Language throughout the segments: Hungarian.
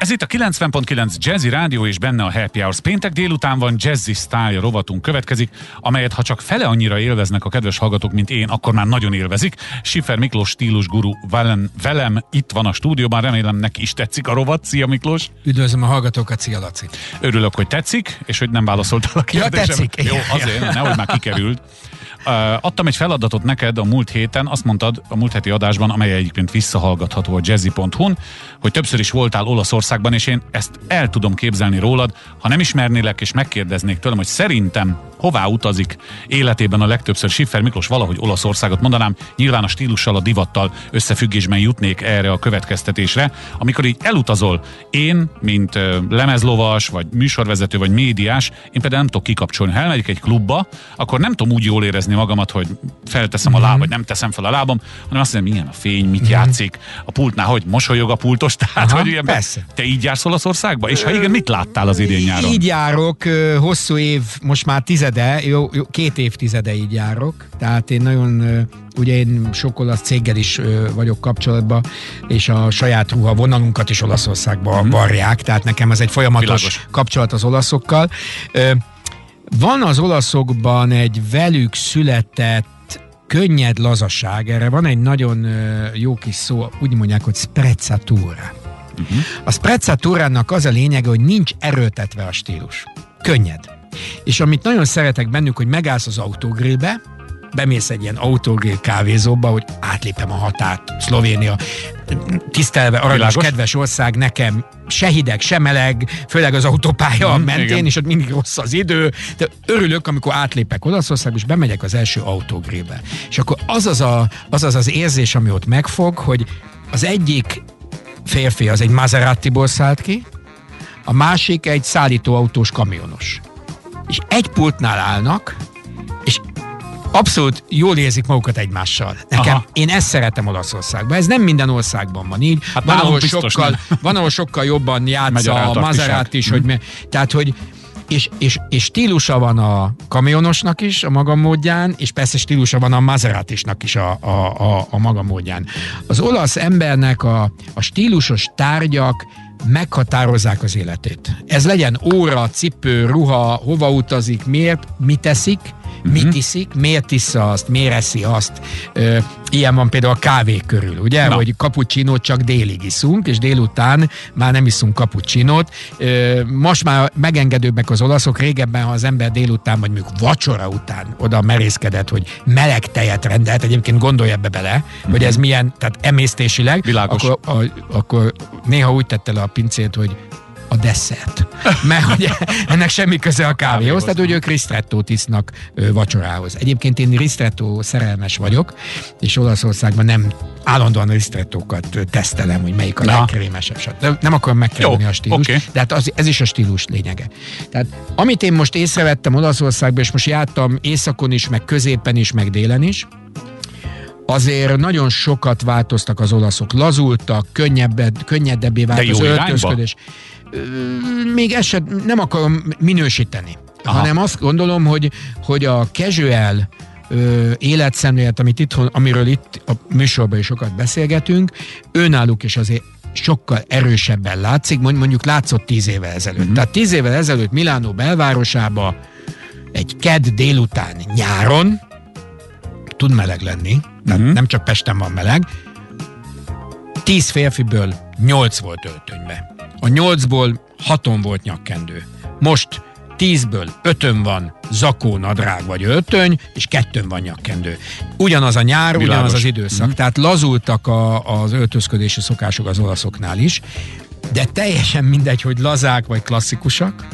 Ez itt a 90.9 Jazzy Rádió, és benne a Happy Hours. Péntek délután van, Jazzy Style rovatunk következik, amelyet ha csak fele annyira élveznek a kedves hallgatók, mint én, akkor már nagyon élvezik. Schiffer Miklós stílus guru velem itt van a stúdióban, remélem neki is tetszik a rovat. Szia Miklós! Üdvözlöm a hallgatókat, szia Laci! Örülök, hogy tetszik, és hogy nem válaszoltál a kérdésemre. Ja, jó, azért, nehogy már kikerült. Adtam egy feladatot neked a múlt héten, azt mondtad a múlt heti adásban, amely egyébként visszahallgatható a jazzy.hu-n, hogy többször is voltál Olaszországban, és én ezt el tudom képzelni rólad, ha nem ismernélek és megkérdeznék tőlem, hogy szerintem hová utazik életében a legtöbbször Schiffer Miklós, valahogy Olaszországot mondanám, nyilván a stílussal, a divattal összefüggésben jutnék erre a következtetésre. Amikor így elutazol, én, mint lemezlovas, vagy műsorvezető, vagy médiás, én például nem tudok kikapcsolni. Ha elmegyek egy klubba, akkor nem tudom úgy jól érezni magamat, hogy felteszem a lábam, vagy nem teszem fel a lábam, hanem azt mondom, milyen a fény, mit játszik, a pultnál, hogy mosolyog a pultos, tehát hogy ilyen. Te így jársz Olaszországba? És ha igen, mit láttál az idén nyáron? Így járok, hosszú év, most már jó, 2 évtizede így járok, tehát én nagyon, ugye én sok olasz céggel is vagyok kapcsolatban, és a saját ruha vonalunkat is Olaszországba varják, tehát nekem ez egy folyamatos kapcsolat az olaszokkal. Van az olaszokban egy velük született könnyed lazaság, erre van egy nagyon jó kis szó, úgy mondják, hogy sprezzatura. A sprezzaturának az a lényege, hogy nincs erőltetve a stílus. Könnyed. És amit nagyon szeretek bennük, hogy megállsz az autogrillbe, bemész egy ilyen autogrill kávézóba, hogy átlépem a határt, Szlovénia, tisztelve aranyos, kedves ország nekem, se hideg, se meleg, főleg az autópálya mentén, igen. És ott mindig rossz az idő, de örülök, amikor átlépek Olaszország, és bemegyek az első autogrillbe. És akkor az az érzés, ami ott megfog, hogy az egyik férfi az egy Maseratiból szállt ki, a másik egy szállítóautós kamionos. És egy pultnál állnak, és abszolút jól érzik magukat egymással. Nekem, én ezt szeretem Olaszországban. Ez nem minden országban van így. Hát van, ahol sokkal jobban játsz a Maserati is. És stílusa van a kamionosnak is a maga módján, és persze stílusa van a Maseratisnak is a maga módján. Az olasz embernek a stílusos tárgyak meghatározzák az életét. Ez legyen óra, cipő, ruha, hova utazik, miért, mit eszik, mit iszik, miért issza azt, miért eszi azt. Ilyen van például a kávé körül, ugye? Na. Hogy cappuccinót csak délig iszunk, és délután már nem iszunk cappuccinót. Most már megengedőbbek az olaszok. Régebben, ha az ember délután, vagy mondjuk vacsora után oda merészkedett, hogy meleg tejet rendelt, egyébként gondolj ebbe bele, hogy ez milyen, tehát emésztésileg, akkor néha úgy tette le a pincét, hogy a desszert. Mert hogy ennek semmi köze a kávéhoz, tehát hogy ők ristrettót isznak vacsorához. Egyébként én ristretto szerelmes vagyok, és Olaszországban nem állandóan ristrettókat tesztelem, hogy melyik a legkrémesebb. Nem akarom megkerülni a stílus, de hát ez is a stílus lényege. Tehát amit én most észrevettem Olaszországban, és most jártam északon is, meg középen is, meg délen is, azért nagyon sokat változtak az olaszok. Lazultak, könnyedebbé vált az öltözködés. Még eset nem akarom minősíteni, hanem azt gondolom, hogy a casual életszemlélet, amiről itt a műsorban is sokat beszélgetünk, önálluk is azért sokkal erősebben látszik, mondjuk látszott 10 évvel ezelőtt. Tehát 10 évvel ezelőtt Milánó belvárosába egy kedd délután nyáron tud meleg lenni, tehát nem csak Pesten van meleg, 10 férfiből 8 volt öltönybe. A 8-ból 6-on volt nyakkendő. Most 10-ből 5-ön van zakó, nadrág vagy öltöny, és 2-ön van nyakkendő. Ugyanaz a nyár, ugyanaz az időszak. Tehát lazultak az öltözködési szokások az olaszoknál is, de teljesen mindegy, hogy lazák vagy klasszikusak,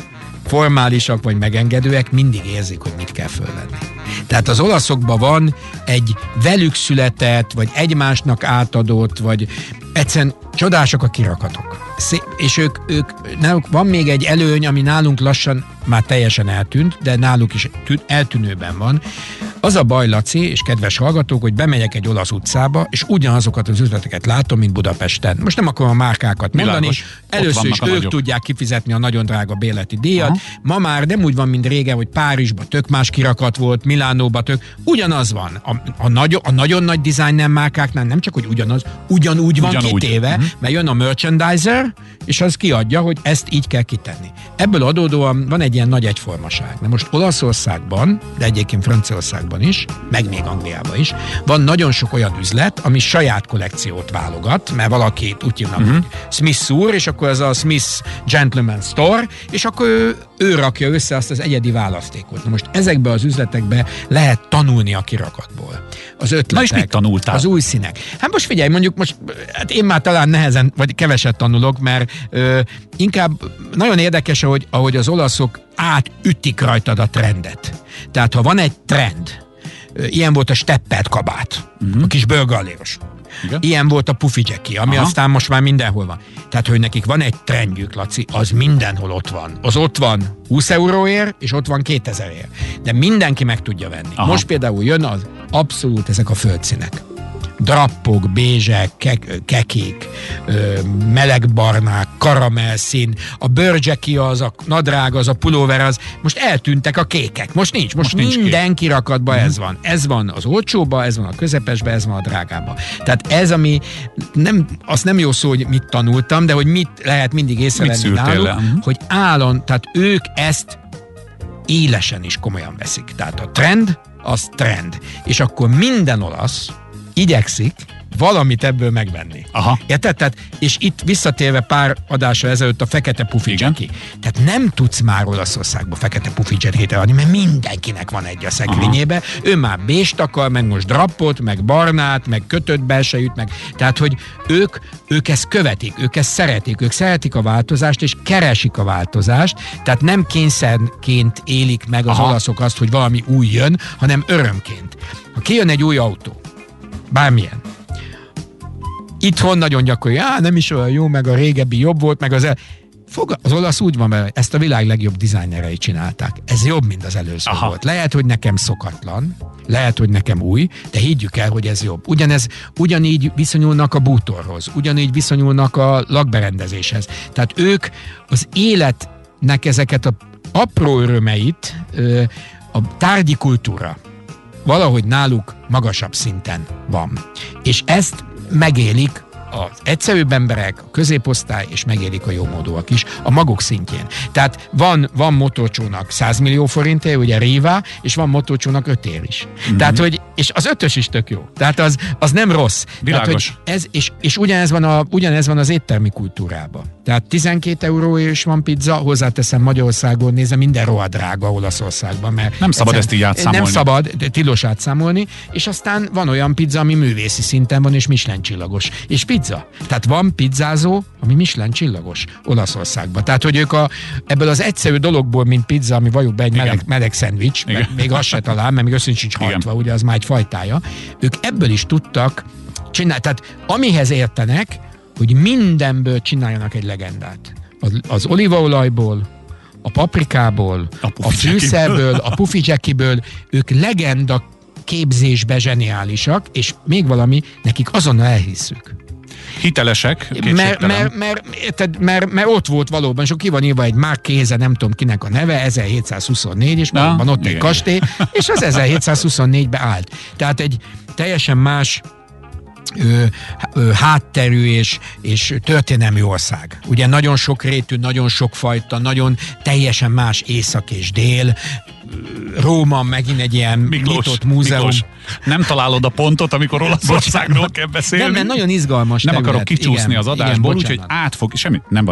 formálisak vagy megengedőek, mindig érzik, hogy mit kell fölvenni. Tehát az olaszokban van egy velük született, vagy egymásnak átadott, vagy egyszerűen csodások a kirakatok. És ők van még egy előny, ami nálunk lassan már teljesen eltűnt, de náluk is eltűnőben van. Az a baj, Laci, és kedves hallgatók, hogy bemegyek egy olasz utcába, és ugyanazokat az üzleteket látom, mint Budapesten. Most nem akarom a márkákat mondani. Először is ők tudják kifizetni a nagyon drága bérleti díjat. Ma már nem úgy van, mint régen, hogy Párizsban tök más kirakat volt, Milánóban ugyanaz van. A nagyon nagy dizájner márkáknál nem csak, hogy ugyanaz, ugyanúgy van kitéve, mert jön a merchandiser, és az kiadja, hogy ezt így kell kitenni. Ebből adódóan van egy ilyen nagy egyformaság. Na most Olaszországban, de egyébként Franciaországban is, meg még Angliában is, van nagyon sok olyan üzlet, ami saját kollekciót válogat, mert valakit úgy hívnak, hogy Smith úr, és akkor ez a Smith Gentleman Store, és akkor ő rakja össze azt az egyedi választékot. Na most ezekbe az üzletekbe lehet tanulni a kirakatból. Az ötletek. Na és mit tanultál? Az új színek. Hát most figyelj, mondjuk most, hát én már talán nehezen, vagy keveset tanulok, mert inkább nagyon érdekes, ahogy az olaszok átütik rajtad a trendet. Tehát ha van egy trend, ilyen volt a steppelt kabát, a kis bőrgalléros. Igen. Ilyen volt a pufi dzseki, ami aztán most már mindenhol van. Tehát, hogy nekik van egy trendjük, Laci, az mindenhol ott van. Az ott van 20 euróért, és ott van 2000 ért. De mindenki meg tudja venni. Aha. Most például jön az abszolút ezek a földszínek. Drappok, bézsek, kekik, melegbarnák, karamelszín, a bőrdzseki az, a nadrág az, a pulóver az, most eltűntek a kékek, most nincs minden kirakatban ez van. Ez van az olcsóba, ez van a közepesbe, ez van a drágába. Tehát ez, ami nem, azt nem jó szó, hogy mit tanultam, de hogy mit lehet mindig észrevenni náluk, hogy tehát ők ezt élesen is komolyan veszik. Tehát a trend, az trend. És akkor minden olasz igyekszik valamit ebből megvenni. Érted? És itt visszatérve pár adásra ezelőtt a fekete pufidzseki. Tehát nem tudsz már Olaszországba fekete pufidzsekét adni, mert mindenkinek van egy a szekrényébe. Ő már bést akar, meg most drappot, meg barnát, meg kötött belsejűt, meg... Tehát, hogy ők ezt követik, ők ezt szeretik, ők szeretik a változást, és keresik a változást. Tehát nem kényszerként élik meg az olaszok azt, hogy valami új jön, hanem örömként. Ha kijön egy új autó, bármilyen. Itthon nagyon gyakori, nem is olyan jó, meg a régebbi jobb volt, meg az olasz úgy van, mert ezt a világ legjobb dizájnerei csinálták. Ez jobb, mint az előző volt. Lehet, hogy nekem szokatlan, lehet, hogy nekem új, de higgyük el, hogy ez jobb. Ugyanígy viszonyulnak a bútorhoz, ugyanígy viszonyulnak a lakberendezéshez. Tehát ők az életnek ezeket a apró örömeit, a tárgyi kultúra valahogy náluk magasabb szinten van. És ezt megélik az egyszerűbb emberek, a középosztály, és megélik a jómódúak is, a maguk szintjén. Tehát van motorcsónak 100 millió forintért, ugye Riva, és van motorcsónak 5 ér is. Tehát, hogy, és az 5-ös is tök jó. Tehát az nem rossz. Világos. Tehát, és ugyanez van az éttermi kultúrában. Tehát 12 euróért is van pizza, hozzáteszem Magyarországon, nézem, minden rohadrága Olaszországban. Mert nem szabad ezt így átszámolni. Nem szabad, tilos átszámolni, és aztán van olyan pizza, ami művészi szinten van, és Michelin csillagos. És pizza. Tehát van pizzázó, ami Michelin csillagos Olaszországban. Tehát, hogy ők ebből az egyszerű dologból, mint pizza, ami valójában egy meleg szendvics, még azt se talál, mert még összincs hatva, ugye az már egy fajtája. Ők ebből is tudtak csinálni. Tehát amihez értenek, hogy mindenből csináljanak egy legendát. Az olívaolajból, a paprikából, a fűszerből, a pufidzsekiből, ők legenda képzésbe zseniálisak, és még valami, nekik azonnal elhisszük. Hitelesek, mert ott volt valóban, és ki van írva egy Márkéze, nem tudom kinek a neve, 1724, és valóban ott egy kastély, és az 1724-ben állt. Tehát egy teljesen más hátterű és történelmi ország. Ugye nagyon sokrétű, nagyon sokfajta, nagyon teljesen más észak és dél. Róma megint egy ilyen nyitott múzeum. Miklós, nem találod a pontot, amikor Olaszországról kell beszélni. Nem, mert nagyon izgalmas terület. Nem akarok kicsúszni az adásból, úgyhogy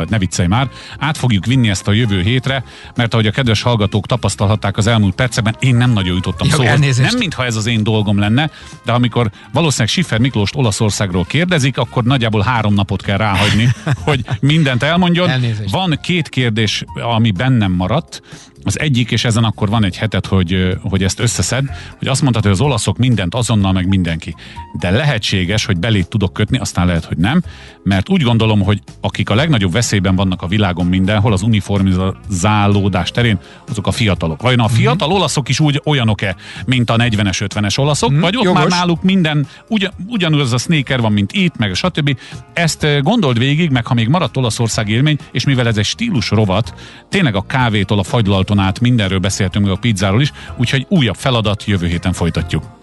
ne viccelj már, át fogjuk vinni ezt a jövő hétre, mert ahogy a kedves hallgatók tapasztalhatták az elmúlt percben, én nem nagyon jutottam szóhoz. Nem mintha ez az én dolgom lenne, de amikor valószínűleg Schiffer Miklóst Olaszországról kérdezik, akkor nagyjából 3 napot kell ráhagyni, hogy mindent elmondjon. Elnézést. Van 2 kérdés, ami bennem maradt. Az egyik, és ezen akkor van egy heted, hogy ezt összeszed, hogy azt mondtad, hogy az olaszok mindent azonnal, meg mindenki. De lehetséges, hogy belét tudok kötni, aztán lehet, hogy nem, mert úgy gondolom, hogy akik a legnagyobb veszélyben vannak a világon mindenhol, az uniformizálódás terén, azok a fiatalok. Vajon a fiatal olaszok is úgy olyanok-e, mint a 40-es, 50-es olaszok? Vagy ott már náluk minden, ugyanaz a sneaker van, mint itt, meg stb. Ezt gondold végig, meg ha még maradt Olaszország élmény, és mivel ez egy stílus rovat, tényleg a kávétól a fagylaltól át mindenről beszéltünk, meg a pizzáról is, úgyhogy újabb feladat, jövő héten folytatjuk.